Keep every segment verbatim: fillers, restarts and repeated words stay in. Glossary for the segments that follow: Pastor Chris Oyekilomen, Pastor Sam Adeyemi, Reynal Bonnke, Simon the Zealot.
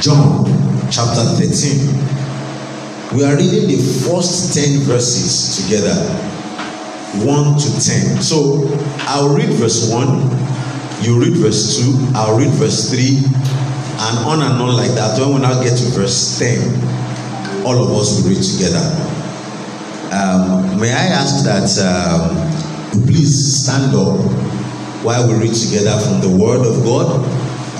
John chapter thirteen. We are reading the first ten verses together, one to ten. So I'll read verse one, you read verse two, I'll read verse three, and on and on like that. When we now get to verse ten, all of us will read together. Um, may I ask that um, please stand up while we read together from the Word of God.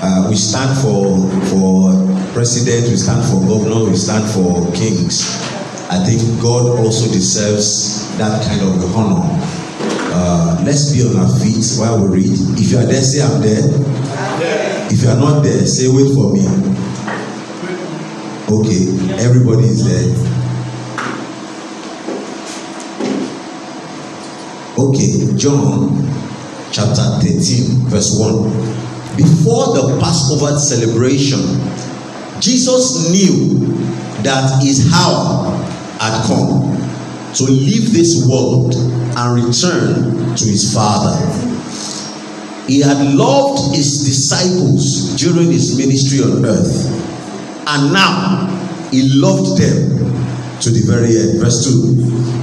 Uh, we stand for for president, we stand for governor, we stand for kings. I think God also deserves that kind of honor. Uh, let's be on our feet while we read. If you are there, say I'm there. I'm there. If you are not there, say wait for me. Okay, everybody is there. Okay, John chapter thirteen, verse one. Before the Passover celebration, Jesus knew that his hour had come to leave this world and return to his Father. He had loved his disciples during his ministry on earth, and now he loved them to the very end. Verse two.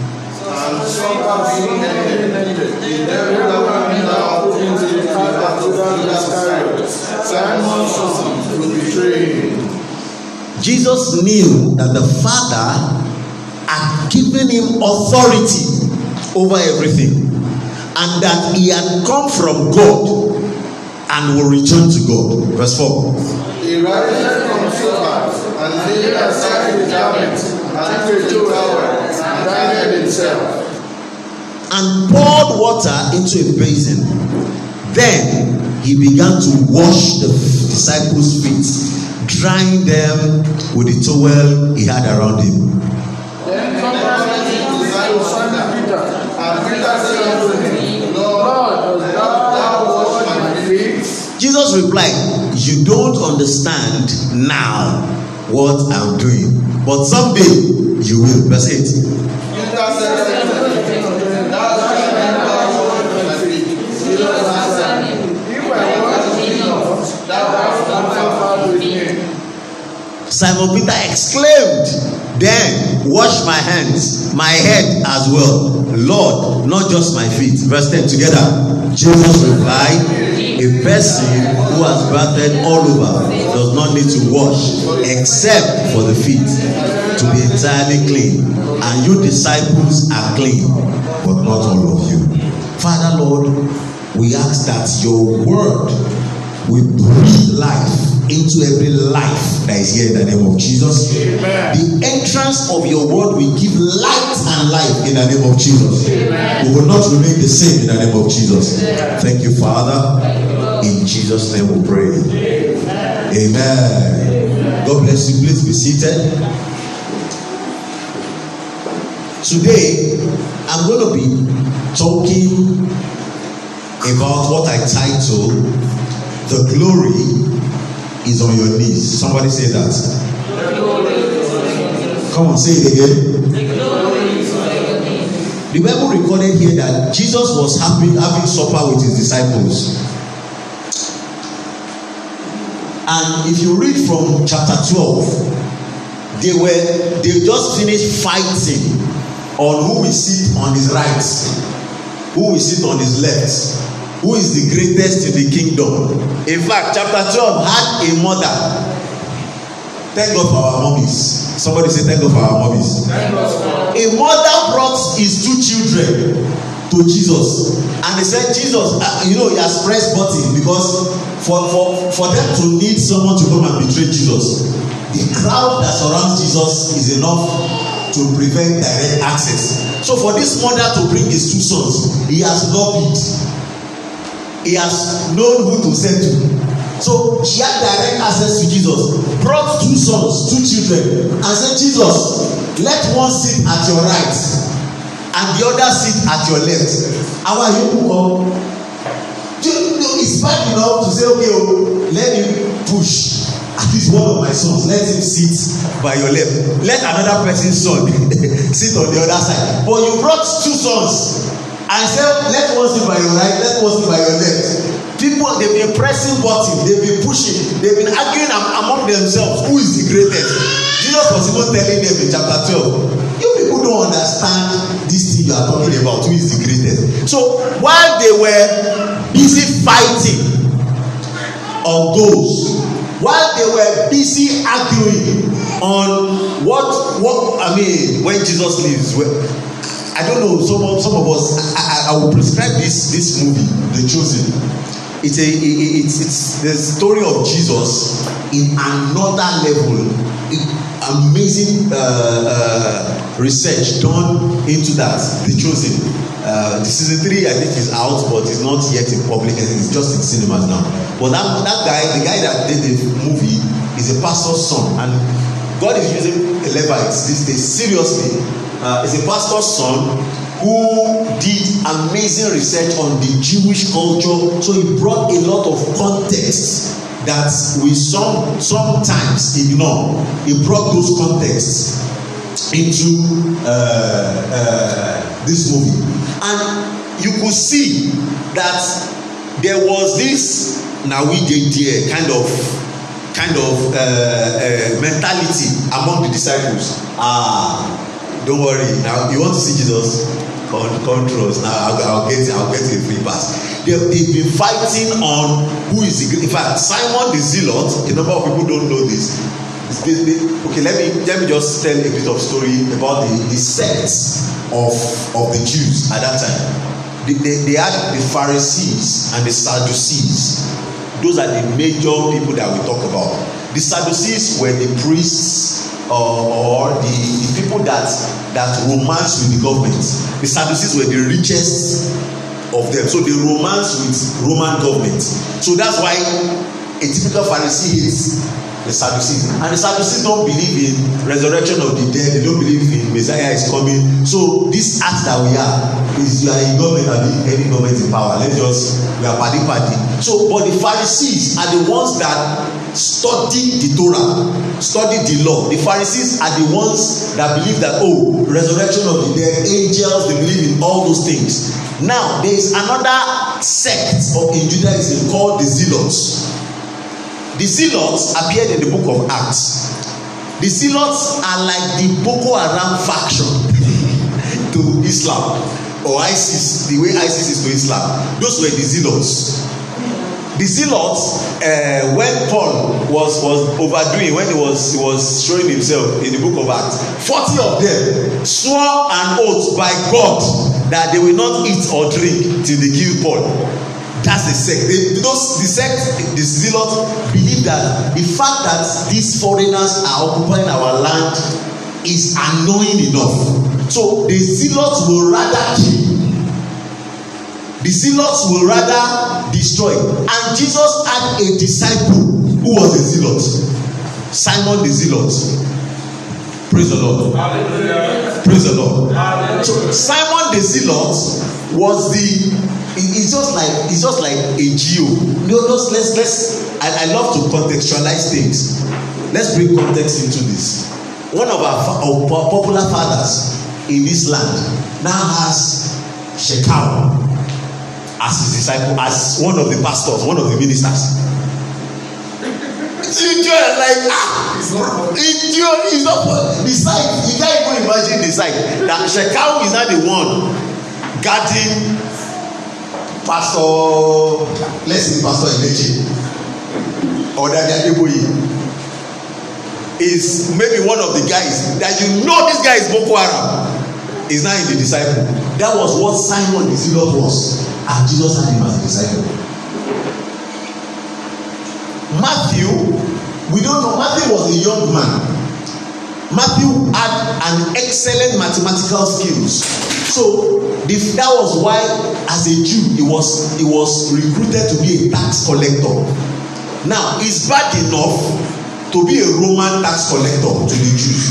Jesus knew that the Father had given him authority over everything, and that he had come from God and will return to God. Verse four. He rises from silver and laid aside his garments and took two hours and dried himself, and poured water into a basin. Then he began to wash the disciples' feet, drying them with the towel he had around him. Then Thomas the disciples and Peter, and Peter said unto him, Lord, dost thou wash my feet? Jesus replied, you don't understand now what I'm doing, but someday you will. Verse eight. Simon Peter exclaimed, then wash my hands, my head as well, Lord, not just my feet. Verse ten together. Jesus replied, a person who has bathed all over does not need to wash except for the feet to be entirely clean. And you disciples are clean, but not all of you. Father, Lord, we ask that your word will breathe life into every life that is here in the name of Jesus. Amen. The entrance of your word will give light and life in the name of Jesus. Amen. We will not remain the same in the name of Jesus. Amen. Thank you, Father. In Jesus' name we pray. Amen. Amen. Amen. God bless you. Please be seated. Today, I'm going to be talking about what I title The Glory is on Your Knees. Somebody say that. The glory is on your knees. Come on, say it again. The glory is on your knees. The Bible recorded here that Jesus was having, having supper with his disciples. And if you read from chapter twelve, they were they just finished fighting on who will sit on his right, who will sit on his left. Who is the greatest in the kingdom? In fact, chapter twelve had a mother. Thank God for our mommies. Somebody say, thank God for our mommies. A mother brought his two children to Jesus. And they said, Jesus, uh, you know, he has pressed button, because for, for, for them to need someone to come and betray Jesus, the crowd that surrounds Jesus is enough to prevent direct access. So for this mother to bring his two sons, he has loved it. He has known who to send to. So she had direct access to Jesus, brought two sons, two children, and said, Jesus, let one sit at your right and the other sit at your left. How are you? Um, do you know, it's bad enough to say, okay, oh, let him push. At least one of my sons, let him sit by your left. Let another person's son sit on the other side. But you brought two sons. I said, let one sit by your right, let one sit by your left. People, they've been pressing buttons, they've been pushing, they've been arguing among among themselves, who is the greatest? Jesus was even telling them in chapter twelve, you people don't understand this thing you are talking about, who is the greatest. So while they were busy fighting on those, while they were busy arguing on what, what I mean, when Jesus lives, well, I don't know, some of, some of us, I, I, I will prescribe this this movie, The Chosen. It's a it, it's it's the story of Jesus in another level. It, amazing uh, uh, research done into that, The Chosen. Uh, the season three, I think, is out, but it's not yet in public. It's just in cinemas now. But that that guy, the guy that did the movie, is a pastor's son, and God is using the Levites these days seriously. Uh, is a pastor's son who did amazing research on the Jewish culture, so he brought a lot of context that we some sometimes ignore. He brought those contexts into uh, uh, this movie, and you could see that there was this Nawigendia kind of. kind of uh, uh, mentality among the disciples. Ah, don't worry. Now you want to see Jesus? Con- controls. Now I'll, I'll get I'll get a free pass. They, they've been fighting on who is the greatest. In fact, Simon the Zealot. A number of people don't know this. They, they, okay, let me let me just tell a bit of story about the, the sects of of the Jews at that time. They, they, they had the Pharisees and the Sadducees. Those are the major people that we talk about. The Sadducees were the priests uh, or the, the people that that romance with the government. The Sadducees were the richest of them, so they romance with Roman government. So that's why a typical Pharisee hates the Sadducees. And the Sadducees don't believe in resurrection of the dead. They don't believe in Messiah is coming. So this act that we are. Is you are in government, I mean, any government in power. Let's just, we are party party. So, but the Pharisees are the ones that study the Torah, study the law. The Pharisees are the ones that believe that, oh, resurrection of the dead, angels, they believe in all those things. Now, there is another sect of in Judaism called the Zealots. The Zealots appeared in the book of Acts. The Zealots are like the Boko Haram faction to Islam. Or ISIS, the way ISIS is to Islam. Those were the Zealots. The Zealots, uh, when Paul was, was overdoing, when he was, he was showing himself in the book of Acts, forty of them swore an oath by God that they will not eat or drink till they kill Paul. That's the sect. They, those, the sect, the Zealots, believe that the fact that these foreigners are occupying our land is annoying enough. So the Zealots will rather kill. The Zealots will rather destroy. And Jesus had a disciple who was a Zealot. Simon the Zealot. Praise the Lord. Hallelujah. Praise the Lord. Hallelujah. So Simon the Zealot was the it, it's just like it's just like a geo. No, no, let's let's I, I love to contextualize things. Let's bring context into this. One of our, of our popular fathers in this land now has Shekau as his disciple, as one of the pastors, one of the ministers. It's like ah, it's not. It's not. The side, you can't even imagine the side that Shekau is not the one guarding Pastor, let's say Pastor Eleji or Daniel Eboyi. Is maybe one of the guys that you know this guy is Boko Haram is now in the disciple. That was what Simon the Zealot was, and Jesus had him as a disciple. Matthew, we don't know. Matthew was a young man. Matthew had an excellent mathematical skills, so if that was why, as a Jew, he was he was recruited to be a tax collector. Now it's bad enough to be a Roman tax collector to the Jews,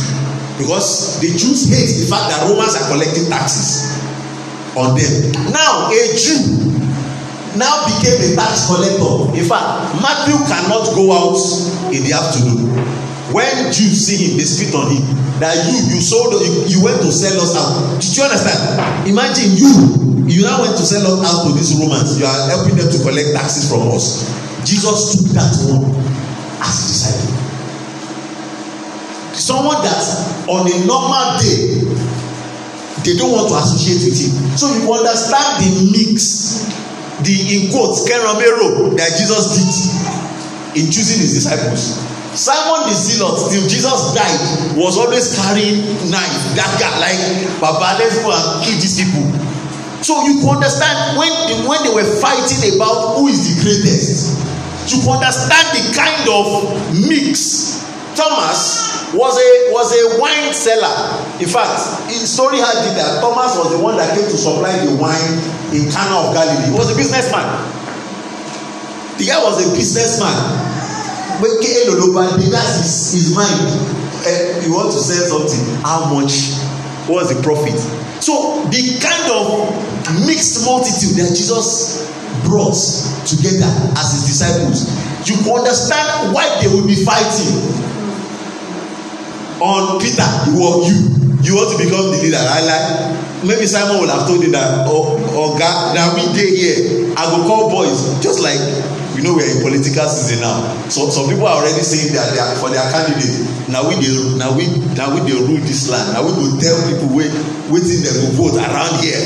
because the Jews hate the fact that Romans are collecting taxes on them. Now a Jew now became a tax collector. In fact, Matthew cannot go out in the afternoon. When Jews see him, they spit on him. That you, you sold, you, you went to sell us out. Did you understand? Imagine you, you now went to sell us out to these Romans. You are helping them to collect taxes from us. Jesus took that one as a disciple. Someone that on a normal day, they don't want to associate with him. So you understand the mix, the, in quotes, Keramero that Jesus did in choosing his disciples. Simon the Zealot, till Jesus died, was always carrying knife, dagger, like, Baba, let's go and kill these people. So you can understand when they, when they were fighting about who is the greatest, you can understand the kind of mix. Thomas was a was a wine seller. In fact, his story had it that Thomas was the one that came to supply the wine in Cana of Galilee. He was a businessman. The guy was a businessman. That's his, his mind. Uh, you want to sell something? How much? What's the profit? So the kind of mixed multitude that Jesus brought together as his disciples, you understand why they will be fighting. On Peter, you want you, you want to become the leader. I like. Maybe Simon will have told you that. Oh, oh God, now we day here. I go call boys, just like. You know, we are in political season now. So some people are already saying that they are for their candidate. Now we deal, now we now we they rule this land. Now we will tell people wait, waiting they will vote around here.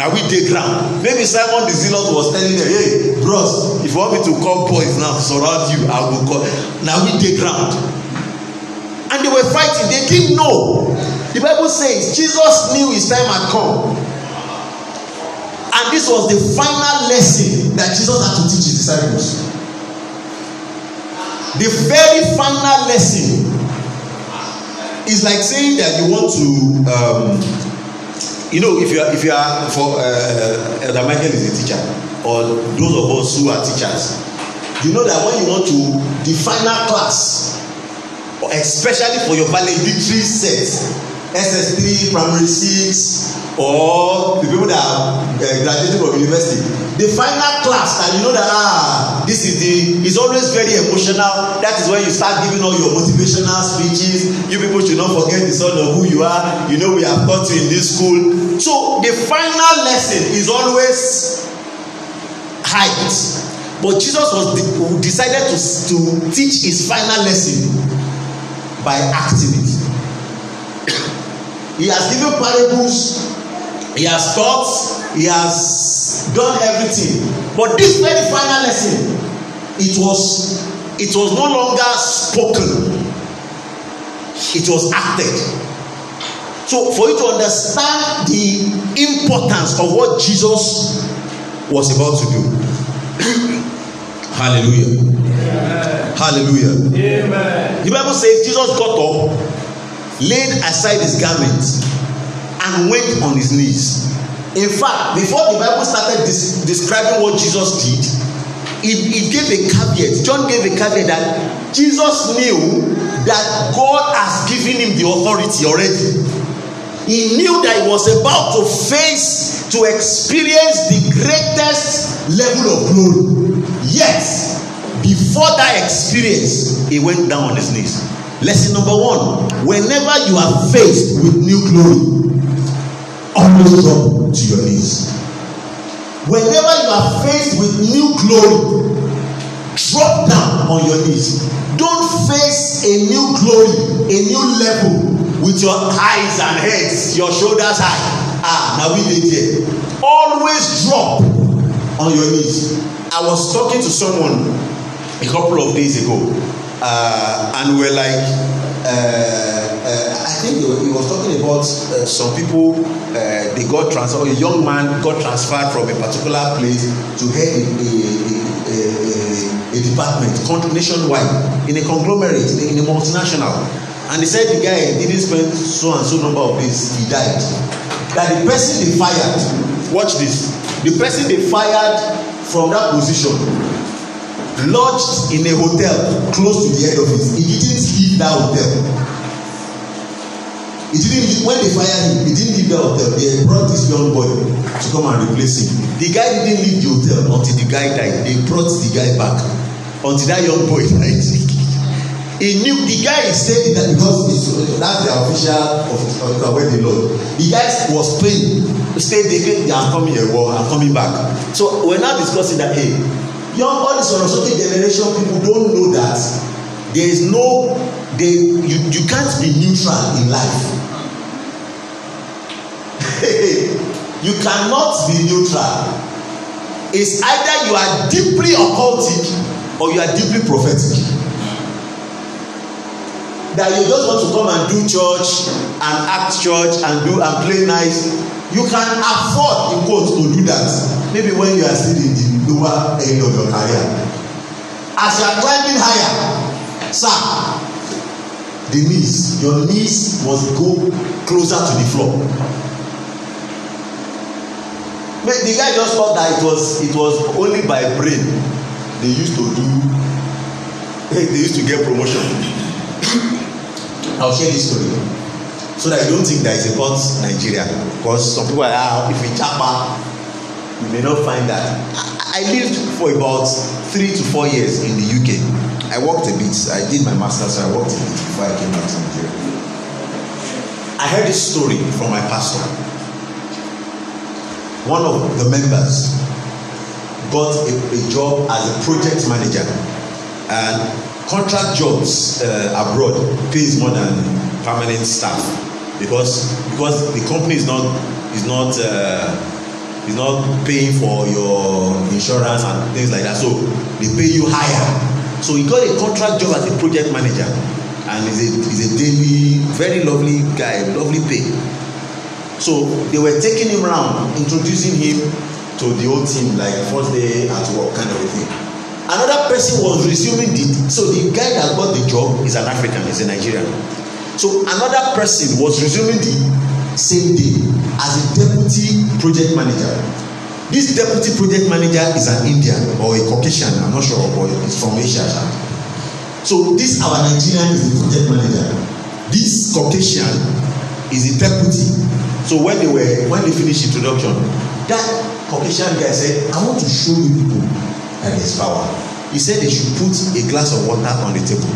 Now we take ground. Maybe Simon the Zealot was telling them, hey, bros, if you want me to call boys now, surround you, I will call. Now we take ground. And they were fighting, they didn't know. The Bible says Jesus knew his time had come. And this was the final lesson that Jesus had to teach his disciples. The very final lesson is like saying that you want to, um, you know, if you are, if you are for uh, Elder Michael is a teacher, or those of us who are teachers, you know that when you want to the final class, or especially for your valedictory set, S S three, primary six. Or the people that are uh, graduating from university, the final class, and you know that ah, this is the is always very emotional. That is when you start giving all your motivational speeches. You people should not forget the sort of who you are. You know we have taught you in this school. So the final lesson is always height. But Jesus was de- decided to, to teach his final lesson by acting it. He has given parables. He has taught, he has done everything. But this very final lesson, it was, it was no longer spoken. It was acted. So for you to understand the importance of what Jesus was about to do. Hallelujah. Amen. Hallelujah. Amen. The Bible says Jesus got up, laid aside his garments, and went on his knees. In fact, before the Bible started dis- describing what Jesus did, it, it gave a caveat. John gave a caveat that Jesus knew that God has given him the authority already. He knew that he was about to face, to experience the greatest level of glory. Yes, before that experience, he went down on his knees. Lesson number one, whenever you are faced with new glory, always drop to your knees. Whenever you are faced with new glory, drop down on your knees. Don't face a new glory, a new level with your eyes and heads, your shoulders high. Ah, now we did it. Always drop on your knees. I was talking to someone a couple of days ago, uh, and we were like, Uh, uh, I think he, he was talking about uh, some people, uh, they got transferred, a young man got transferred from a particular place to head a, a, a, a department nationwide in a conglomerate, in a, in a multinational. And he said the guy didn't spend so and so number of days, he died. That the person they fired, watch this, the person they fired from that position lodged in a hotel close to the head office. He didn't leave that hotel. He didn't. When they fired him, he didn't leave that hotel. They brought this young boy to come and replace him. The guy didn't leave the hotel until the guy died. They brought the guy back until that young boy died. He knew the guy said that because it's, that's the official office where they lodged. The guy was paying. Said they are coming here, well, I'm coming back. So we're now discussing that hey. Young, all the Sorosoke generation people don't know that There is no, they, you, you can't be neutral in life. You cannot be neutral. It's either you are deeply occultic or you are deeply prophetic. That you just want to come and do church and act church and do and play nice. You can afford, in quotes, to do that. Maybe when you are still in the lower end of your career. As you are climbing higher, sir, the knees, your knees must go closer to the floor. But the guy just thought that it was it was only by brain they used to do they used to get promotion. I'll share this story so that you don't think that it's about Nigeria, because some people are ah, if we chapa, you may not find that. I, I lived for about three to four years in the U K. I worked a bit. I did my master's, so I worked a bit before I came back to Nigeria. I heard this story from my pastor. One of the members got a, a job as a project manager, and contract jobs uh, abroad pays more than permanent staff because because the company is not is not uh, is not paying for your insurance and things like that, so they pay you higher. So he got a contract job as a project manager, and he's a he's a daily, very lovely guy, lovely pay. So they were taking him around, introducing him to the whole team, like first day at work kind of a thing. Another person was resuming the, so the guy that got the job is an African, he's a Nigerian. So another person was resuming the same day as a deputy project manager. This deputy project manager is an Indian or a Caucasian, I'm not sure, but he's from Asia. So this our Nigerian is the project manager. This Caucasian is a deputy. So when they were when they finished introduction, that Caucasian guy said, I want to show you people that there's power. He said they should put a glass of water on the table.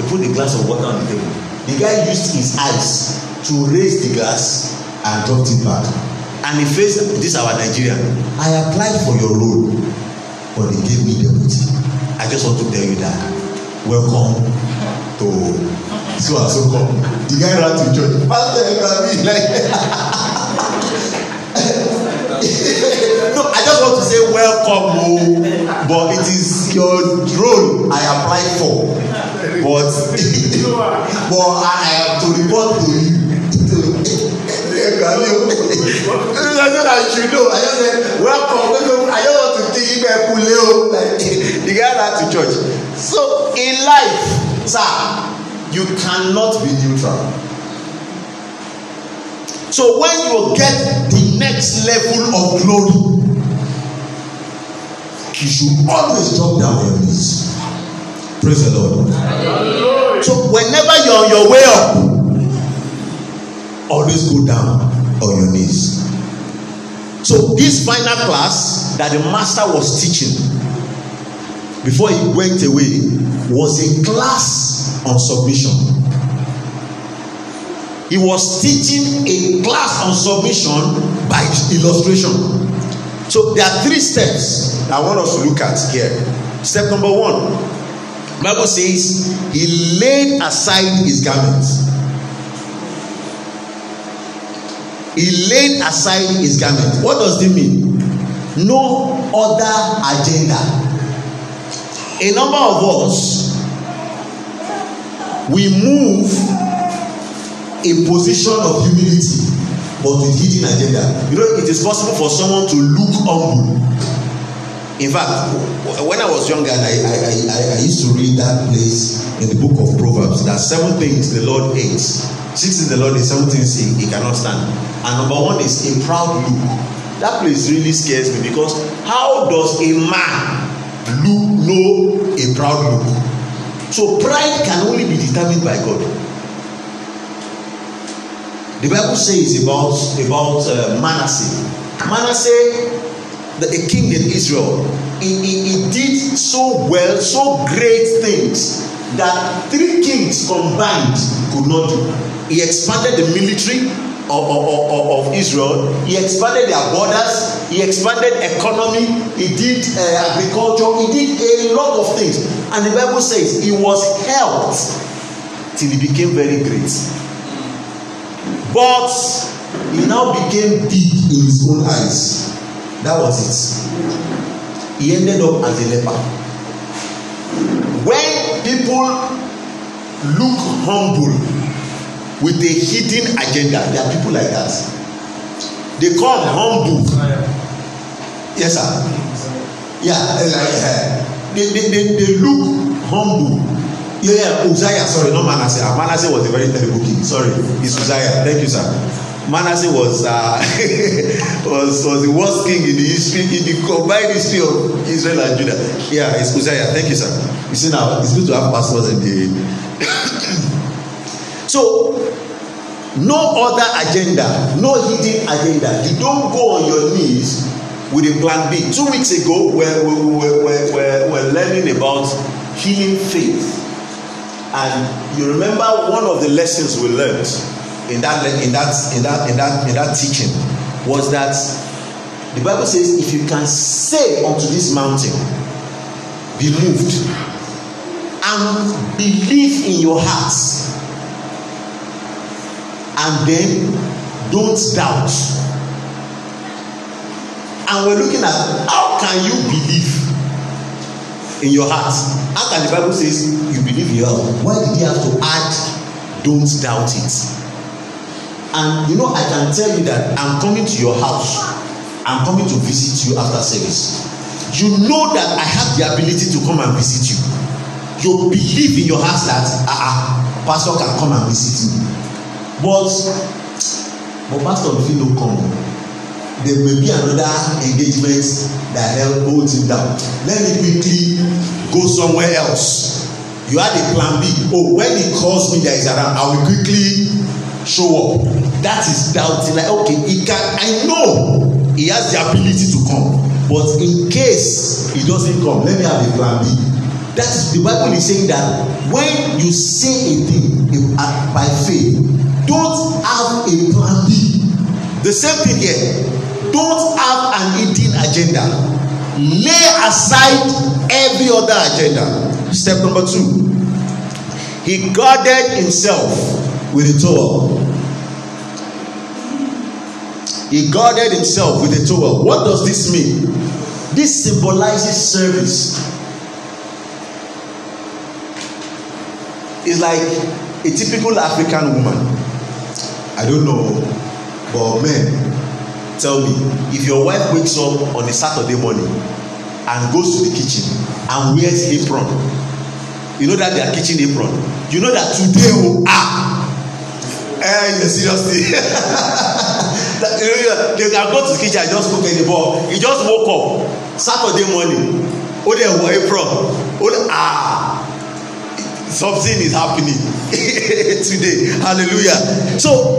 They put a glass of water on the table. The guy used his eyes to raise the glass and dropped it back. And he faced this our Nigerian. I applied for your role, but they gave me the deputy. I just want to tell you that. Welcome to so and so come. The guy ran to church. Pastor, you know me, like no, I just want to say welcome, but it is your role I applied for. But but I have to report to you. So that you know, I just said welcome. I just want to take you back, like the guy ran to church. So in life, sir, you cannot be neutral. So when you get the next level of glory, you should always drop down your knees. Praise the Lord. Hallelujah. So whenever you're on your way up, always go down on your knees. So this final class that the master was teaching before he went away was a class on submission. He was teaching a class on submission by illustration. So there are three steps that I want us to look at here. Step number one, the Bible says he laid aside his garments. He laid aside his garment. What does this mean? No other agenda. A number of us, we move in position of humility, but with hidden agenda. You know, it is possible for someone to look humble. In fact, when I was younger, I, I, I, I used to read that place in the book of Proverbs. There are seven things the Lord hates. Six is the Lord is seven things he, he cannot stand. And number one is a proud look. That place really scares me, because how does a man look, know a proud look? So pride can only be determined by God. The Bible says about, about uh, Manasseh. Manasseh, the, a king in Israel, he, he, he did so well, so great things that three kings combined could not do. He expanded the military of, of, of, of Israel. He expanded their borders. He expanded economy. He did uh, agriculture. He did a lot of things. And the Bible says he was helped till he became very great. But he now became big in his own eyes. That was it. He ended up as a leper. When people look humble with a hidden agenda, there are people like that. They call humble. Yes, sir. Yeah, like, uh, they, they, they, they look humble. Yeah, yeah, Uzziah, sorry, not Manasseh. Manasseh was a very terrible king. Sorry, it's Uzziah. Thank you, sir. Manasseh was uh, was was the worst king in the history, in the combined history of Israel and Judah. Yeah, it's Uzziah. Thank you, sir. You see now, it's good to have pastors in the. So, no other agenda, no hidden agenda. You don't go on your knees with a plan B. Two weeks ago, we were we were, we were, we were learning about healing faith. And you remember one of the lessons we learned in that in that in that in that in that teaching was that the Bible says, if you can say unto this mountain, be moved, and believe in your heart, and then don't doubt. And we're looking at how can you believe in your heart? How can the Bible says you believe in your heart? Why did he have to add, don't doubt it? And you know, I can tell you that I'm coming to your house. I'm coming to visit you after service. You know that I have the ability to come and visit you. You believe in your heart that ah, uh-uh, pastor can come and visit me. But, but pastor, if you don't come, there may be another engagement that held holds him down. Let me quickly go somewhere else. You had a plan B. Oh, when he calls me, there is around, I will quickly show up. That is doubting. Like, okay, he can. I know he has the ability to come, but in case he doesn't come, let me have a plan B. That is, the Bible is saying that when you say a thing by faith, don't have a plan B. The same thing here. Don't have an hidden agenda. Lay aside every other agenda. Step number two. He guarded himself with a towel. He guarded himself with a towel. What does this mean? This symbolizes service. It's like a typical African woman. I don't know, but men, tell me, if your wife wakes up on a Saturday morning and goes to the kitchen and wears apron, you know that their kitchen apron, you know that today will ah eh, seriously that, you know, they can go to the kitchen and just cook anymore. He just woke up Saturday morning, oh they wore apron, oh they, ah something is happening today. Hallelujah. So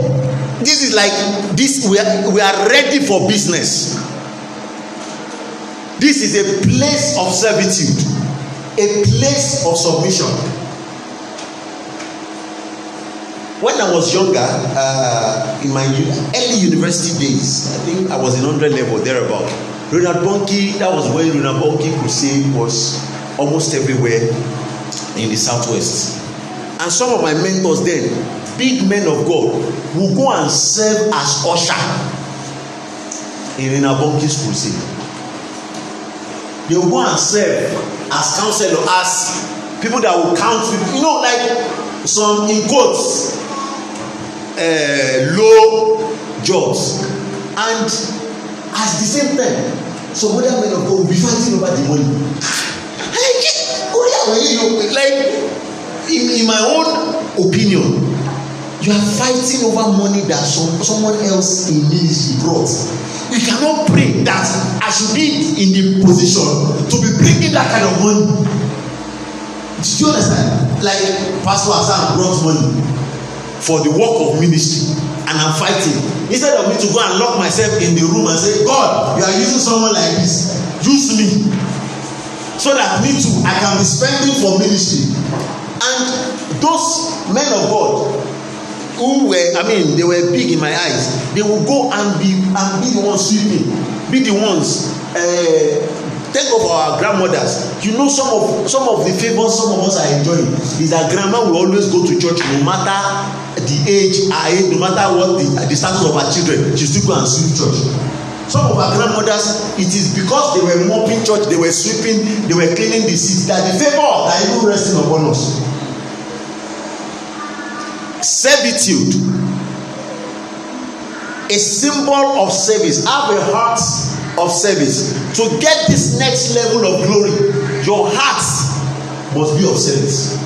this is like this. We are, we are ready for business. This is a place of servitude, a place of submission. When I was younger, uh, in my early university days, I think I was in one hundred level thereabout. Reynal Bonnke. That was when Reynal Bonnke crusade was almost everywhere in the southwest. And some of my mentors then, big men of God, will go and serve as usher in Reynal Bonnke's crusade. They will go and serve as counselor, as people that will counsel, you know, like some in quotes uh, low jobs. And at the same time, some other men of God will be fighting over the money. Like in, in my own opinion, you are fighting over money that some, someone else in ministry brought. You cannot pray that I should be in the position to be bringing that kind of money. Did you understand? Like Pastor Sam brought money for the work of ministry, and I'm fighting. Instead of me to go and lock myself in the room and say, God, you are using someone like this. Use me. So that me too, I can be spending for ministry. And those men of God, who were, I mean, they were big in my eyes. They would go and be and be the ones sweeping, be the ones uh, Think of our grandmothers. You know, some of some of the favors some of us are enjoying is that grandma will always go to church no matter the age, her age, no matter what the, the status of her children, she still go and sweep church. Some of our grandmothers, it is because they were mopping church, they were sweeping, they were cleaning the seats, that the favor that is even resting upon us. Servitude, a symbol of service. Have a heart of service. To get this next level of glory, your heart must be of service.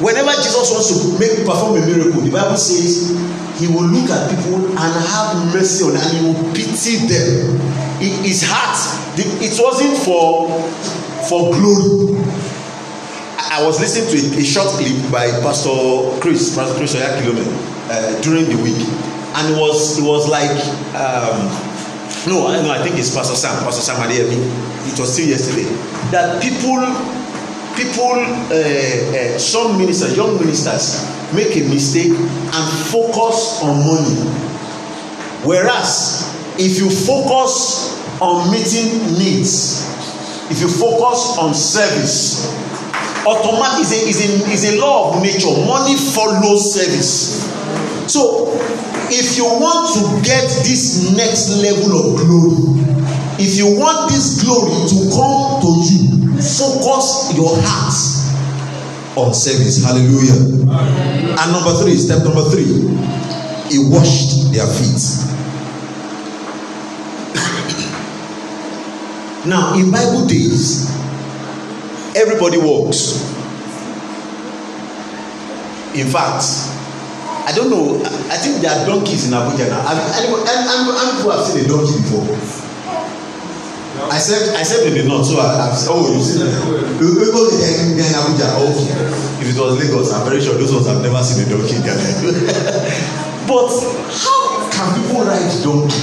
Whenever Jesus wants to make perform a miracle, the Bible says he will look at people and have mercy on them, and he will pity them. It, his heart, it wasn't for, for glory. I was listening to a, a short clip by Pastor Chris, Pastor Chris Oyekilomen, uh, during the week, and it was it was like um, no, I, no, I think it's Pastor Sam, Pastor Sam Adeyemi. It was still yesterday that people. People, uh, uh, some ministers, young ministers, make a mistake and focus on money. Whereas, if you focus on meeting needs, if you focus on service, automatically is a, is a, is a law of nature. Money follows service. So, if you want to get this next level of glory, if you want this glory to come to you, focus your heart on service. Hallelujah. Amen. And number three, step number three, he washed their feet. Now, in Bible days, everybody walks. In fact, I don't know, I think there are donkeys in Abuja now. I've people have seen a donkey before. I said, I said they did not. So I, I said, oh, you see that? People in Abuja, okay. If it was Lagos, I'm very sure those ones have never seen a donkey in their life. But how can people ride donkey?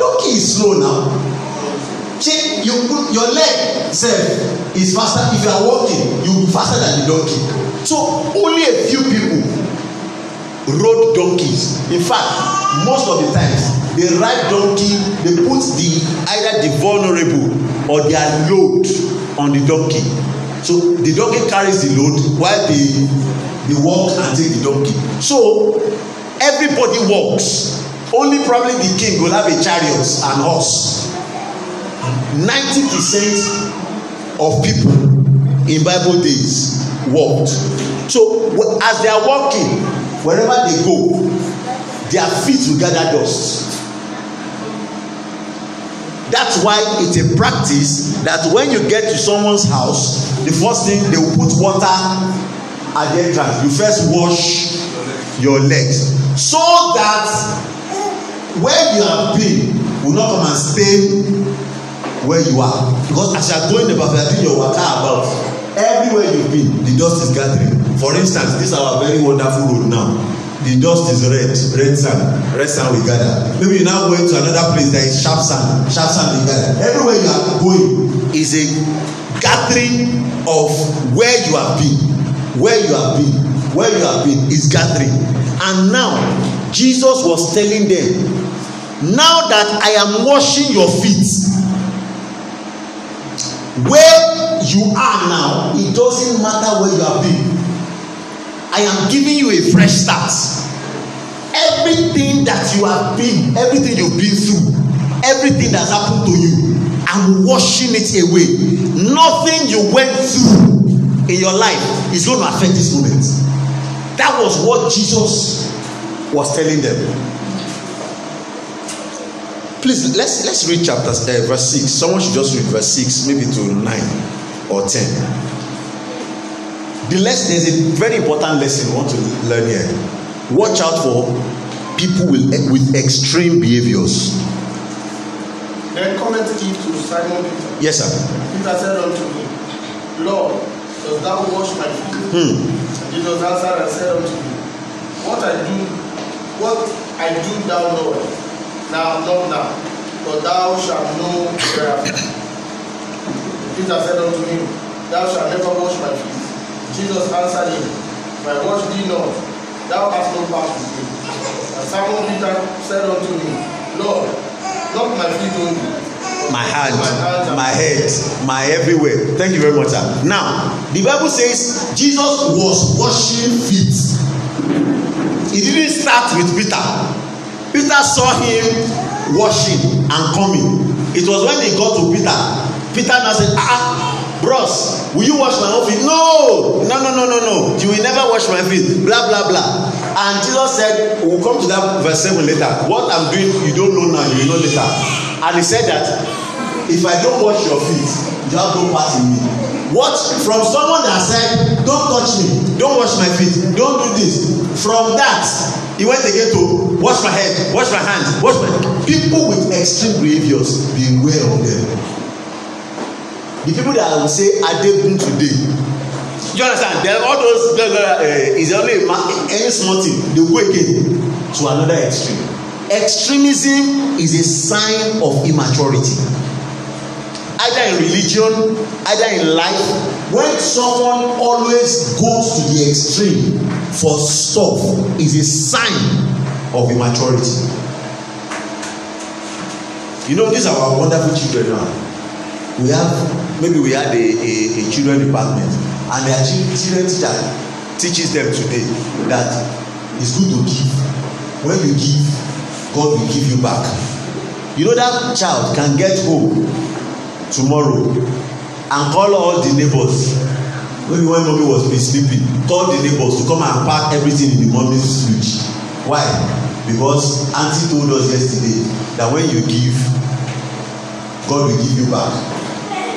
Donkey is slow now. Check you, your leg self is faster. If you are walking, you'll be faster than the donkey. So only a few people rode donkeys. In fact, most of the times, they ride donkey, they put the either the vulnerable or their load on the donkey. So the donkey carries the load while they, they walk and take the donkey. So everybody walks. Only probably the king will have a chariot and horse. ninety percent of people in Bible days walked. So as they are walking, wherever they go, their feet will gather dust. That's why it's a practice that when you get to someone's house, the first thing they will put water at the entrance. You first wash your legs so that where you have been will not come and stain where you are. Because as you are going about, I think your water about everywhere you've been, the dust is gathering. For instance, this is our very wonderful road now. The dust is red, red sand, red sand we gather. Maybe you're now going to another place that is sharp sand, sharp sand we gather. Everywhere you are going is a gathering of where you have been, where you have been, where you have been is gathering. And now, Jesus was telling them, now that I am washing your feet, where you are now, it doesn't matter where you have been. I am giving you a fresh start. Everything that you have been, everything you've been through, everything that's happened to you, I'm washing it away. Nothing you went through in your life is going to affect this moment. That was what Jesus was telling them. Please, let's let's read chapter uh, verse six. Someone should just read verse six, maybe to nine or ten. The lesson is a very important lesson we want to learn here. Watch out for people with, with extreme behaviors. Then comment it to Simon Peter. Yes, sir. Peter said unto him, Lord, dost thou wash my feet? Hmm. Jesus answered and said unto him, What I do, what I do thou knowest, now not now, but thou shalt know hereafter. Peter said unto him, Thou shalt never wash my feet. Jesus answered him, If I wash thee not, thou hast no part with me. And Simon Peter said unto him, Lord, not my feet only. My hand, my head, my everywhere. Thank you very much, sir. Now, the Bible says Jesus was washing feet. He didn't start with Peter. Peter saw him washing and coming. It was when he got to Peter. Peter now said, ah, bros, will you wash my own feet? No, no, no, no, no, no. You will never wash my feet. Blah, blah, blah. And Jesus said, we'll come to that verse seven later. What I'm doing, you don't know now, you will know later. And he said that, if I don't wash your feet, you have no part in me. What? From someone that said, don't touch me, don't wash my feet, don't do this. From that, he went again to wash my head, wash my hands, wash my... People with extreme behaviors, beware of them. The people that I will say, are they doing today? You understand? There are all those. Uh, is only any small thing. They go again to another extreme. Extremism is a sign of immaturity, either in religion, either in life. When someone always goes to the extreme for stuff, is a sign of immaturity. You know, these are our wonderful children now. We have maybe we had a, a, a children department. And their children teacher teaches them today that it's good to give. When you give, God will give you back. You know that child can get home tomorrow and call all the neighbors. Maybe when mommy was sleeping, call the neighbors to come and pack everything in the mommy's fridge. Why? Because auntie told us yesterday that when you give, God will give you back.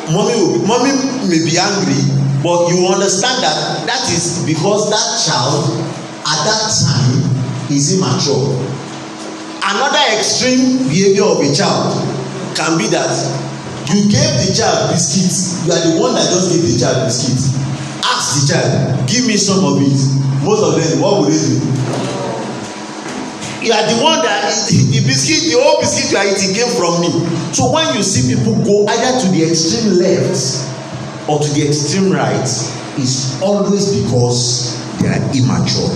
Mommy, will, mommy may be angry. But you understand that that is because that child at that time is immature. Another extreme behavior of a child can be that you gave the child biscuits. You are the one that just gave the child biscuits. Ask the child, give me some of it. Most of them, what would they do? You are the one that the biscuit, the whole biscuit you are eating came from me. So when you see people go either to the extreme left or to the extreme right, is always because they are immature.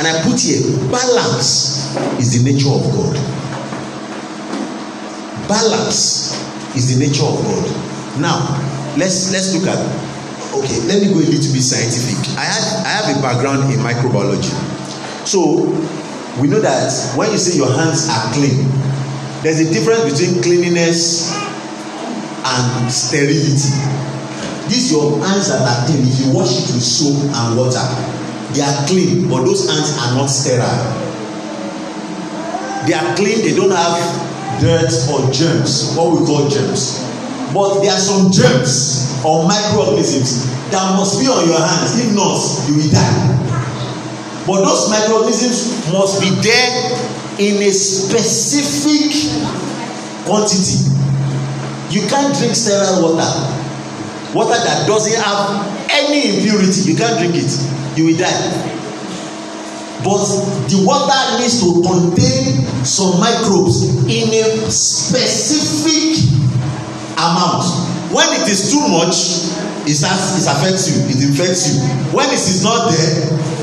And I put here, balance is the nature of God. Balance is the nature of God. Now, let's let's look at, okay, let me go a little bit scientific. I have, I have a background in microbiology. So, we know that when you say your hands are clean, there's a difference between cleanliness and sterility. These your hands that are clean, if you wash it with soap and water, they are clean, but those hands are not sterile. They are clean, they don't have dirt or germs, what we call germs. But there are some germs or microorganisms that must be on your hands, if not, you will die. But those microorganisms must be there in a specific quantity. You can't drink sterile water. Water that doesn't have any impurity. You can't drink it. You will die. But the water needs to contain some microbes in a specific amount. When it is too much, it starts, it affects you. It infects you. When it is not there,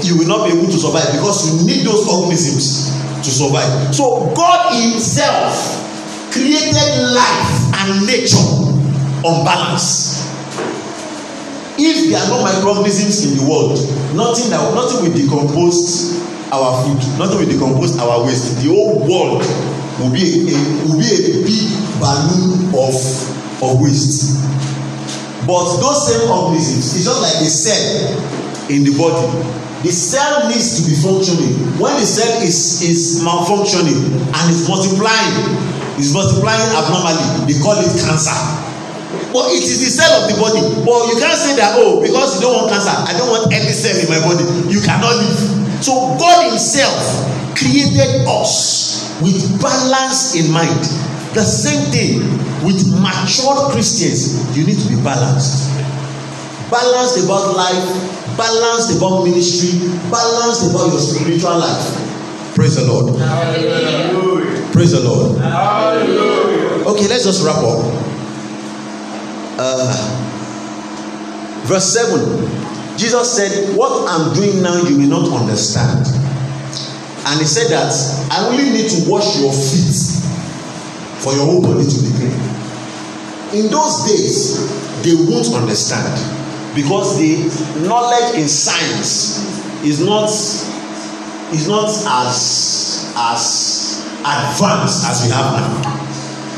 you will not be able to survive because you need those organisms to survive. So God Himself created life and nature on balance. If there are no microorganisms in the world, nothing that nothing will decompose our food, nothing will decompose our waste. The whole world will be a, will be a big balloon of, of waste. But those same organisms, it's just like a cell in the body. The cell needs to be functioning. When the cell is, is malfunctioning and is multiplying, it's multiplying abnormally. They call it cancer. But it is the cell of the body. But you can't say that, oh, because you don't want cancer, I don't want any cell in my body. You cannot live. So God Himself created us with balance in mind. The same thing with mature Christians. You need to be balanced. Balanced about life. Balanced about ministry. Balanced about your spiritual life. Praise the Lord. Hallelujah. Praise the Lord. Hallelujah. Okay, let's just wrap up. Uh, verse seven. Jesus said, what I'm doing now you will not understand. And he said that I only need to wash your feet for your whole body to be clean. In those days, they won't understand, because the knowledge in science is not is not as as advanced as we have now.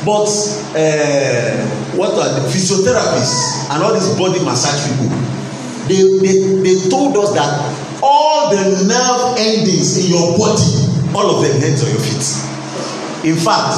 But uh, what are the physiotherapists and all these body massage people? They, they they told us that all the nerve endings in your body, all of them end on your feet. In fact,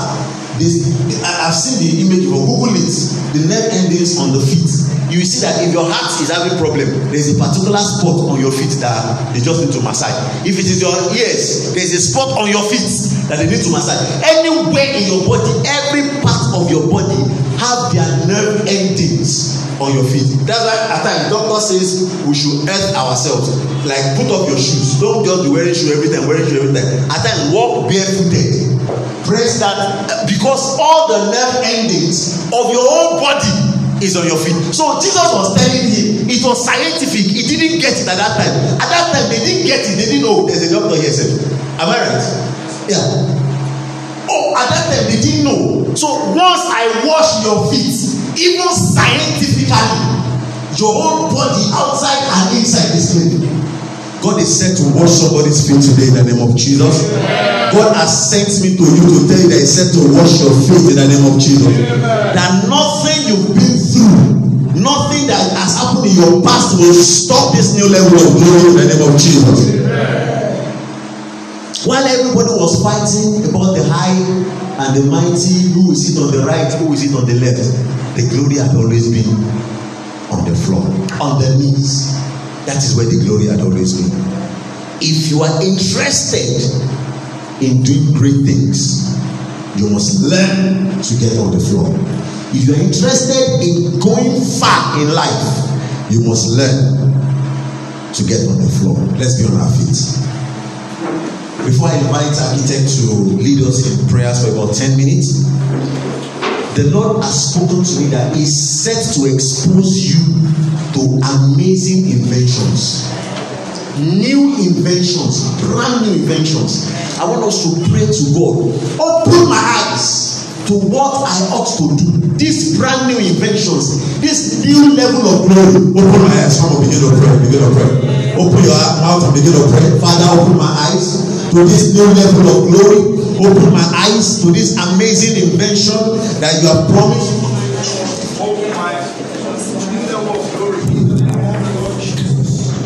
this, I've seen the image, you Google it, the nerve endings on the feet. You see that if your heart is having problem, there's a particular spot on your feet that they just need to massage. If it is your ears, there's a spot on your feet that they need to massage. Anywhere in your body, every part of your body have their nerve endings on your feet. That's why at times the doctor says we should earth ourselves. Like, put off your shoes. Don't just be wearing shoes every time, wearing shoes every time. At times, walk barefooted. Praise that, because all the nerve endings of your whole body is on your feet. So Jesus was telling him, it was scientific, he didn't get it at that time. At that time, they didn't get it, they didn't know there's a doctor here. Am I right? Yeah. Oh, at that time, they didn't know. So once I wash your feet, even scientifically, your whole body outside and inside is clean. God is sent to wash somebody's feet today in the name of Jesus. Amen. God has sent me to you to tell you that He sent to wash your feet in the name of Jesus. Amen. That nothing you've been through, nothing that has happened in your past will stop this new level of glory in the name of Jesus. Amen. While everybody was fighting about the high and the mighty, who is it on the right, who is it on the left, the glory had always been on the floor, on the knees. That is where the glory had always been. If you are interested in doing great things, you must learn to get on the floor. If you are interested in going far in life, you must learn to get on the floor. Let's be on our feet. Before I invite Architect to lead us in prayers for about ten minutes, the Lord has spoken to me that He is set to expose you to amazing inventions, new inventions, brand new inventions. I want us to pray to God. Open my eyes to what I ought to do. These brand new inventions, this new level of glory. Open my eyes. Come on, begin to pray. Begin to pray. Open your mouth and begin to pray. Father, open my eyes to this new level of glory. Open my eyes to this amazing invention that you have promised.